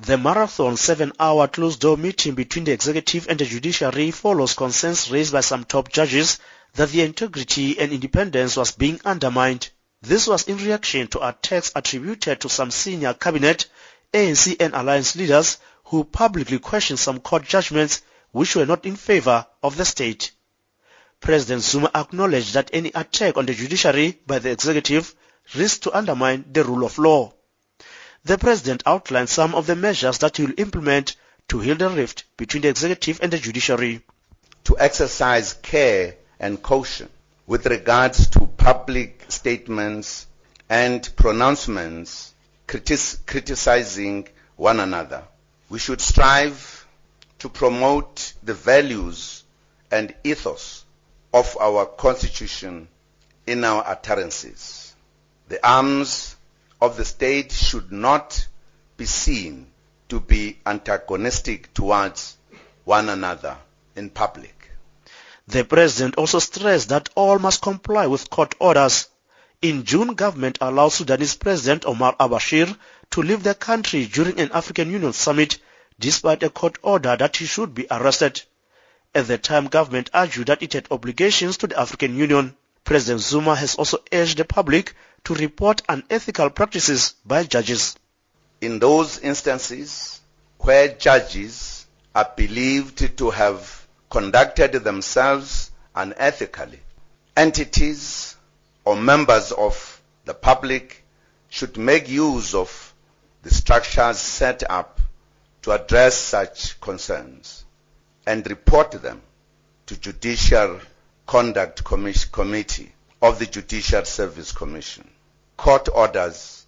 The marathon 7-hour closed-door meeting between the executive and the judiciary follows concerns raised by some top judges that their integrity and independence was being undermined. This was in reaction to attacks attributed to some senior cabinet, ANC and alliance leaders who publicly questioned some court judgments which were not in favor of the state. President Zuma acknowledged that any attack on the judiciary by the executive risks to undermine the rule of law. The president outlined some of the measures that he will implement to heal the rift between the executive and the judiciary. To exercise care and caution with regards to public statements and pronouncements criticizing one another. We should strive to promote the values and ethos of our constitution in our utterances. The arms of the state should not be seen to be antagonistic towards one another in public. The president also stressed that all must comply with court orders. In June, government allowed Sudanese President Omar al-Bashir to leave the country during an African Union summit despite a court order that he should be arrested. At the time, government argued that it had obligations to the African Union. President Zuma has also urged the public to report unethical practices by judges. In those instances where judges are believed to have conducted themselves unethically, entities or members of the public should make use of the structures set up to address such concerns and report them to Judicial Conduct Committee of the Judicial Service Commission. Court orders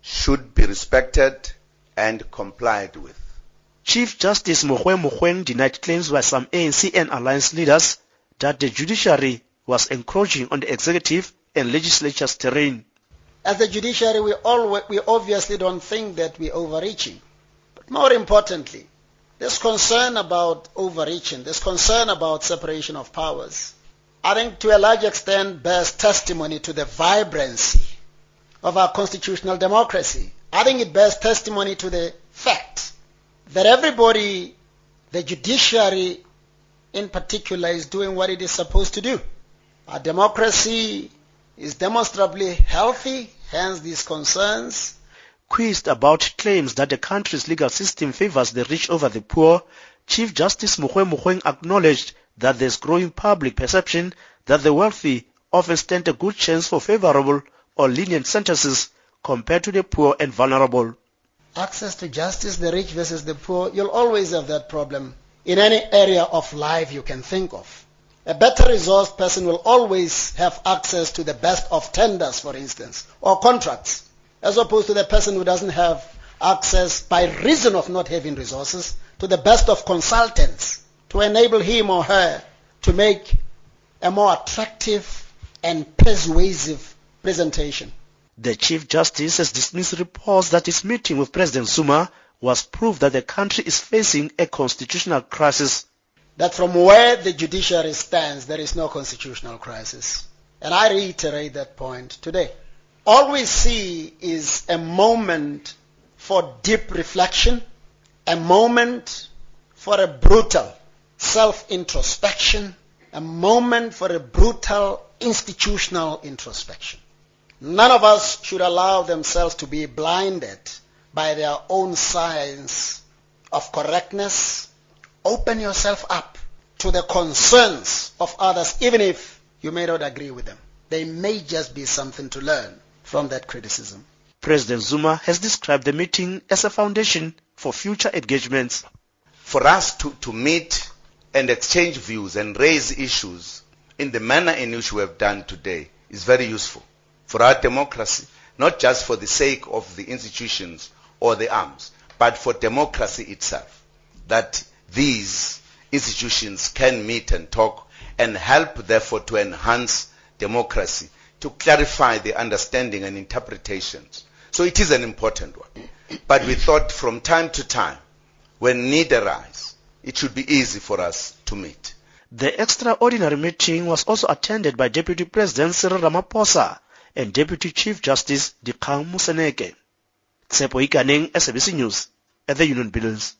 should be respected and complied with. Chief Justice Mogoeng Mogoeng denied claims by some ANC and alliance leaders that the judiciary was encroaching on the executive and legislature's terrain. As the judiciary, we obviously don't think that we're overreaching. But more importantly, this concern about overreaching, this concern about separation of powers, I think to a large extent bears testimony to the vibrancy of our constitutional democracy. I think it bears testimony to the fact that everybody, the judiciary in particular, is doing what it is supposed to do. Our democracy is demonstrably healthy, hence these concerns. Quizzed about claims that the country's legal system favors the rich over the poor, Chief Justice Mogoeng Mogoeng acknowledged that there is growing public perception that the wealthy often stand a good chance for favorable or lenient sentences compared to the poor and vulnerable. Access to justice, the rich versus the poor, you'll always have that problem in any area of life you can think of. A better resourced person will always have access to the best of tenders, for instance, or contracts, as opposed to the person who doesn't have access by reason of not having resources to the best of consultants to enable him or her to make a more attractive and persuasive presentation. The Chief Justice has dismissed reports that his meeting with President Zuma was proof that the country is facing a constitutional crisis. That from where the judiciary stands, there is no constitutional crisis. And I reiterate that point today. All we see is a moment for deep reflection, a moment for a brutal self-introspection, a moment for a brutal institutional introspection. None of us should allow themselves to be blinded by their own signs of correctness. Open yourself up to the concerns of others, even if you may not agree with them. There may just be something to learn from that criticism. President Zuma has described the meeting as a foundation for future engagements. For us to meet and exchange views and raise issues in the manner in which we have done today is very useful for our democracy, not just for the sake of the institutions or the arms, but for democracy itself, that these institutions can meet and talk and help, therefore, to enhance democracy, to clarify the understanding and interpretations. So it is an important one. But we thought from time to time, when need arise, it should be easy for us to meet. The extraordinary meeting was also attended by Deputy President Cyril Ramaphosa and Deputy Chief Justice Dikgang Moseneke. Tshepo Ikaneng, SABC News. at the Union Buildings.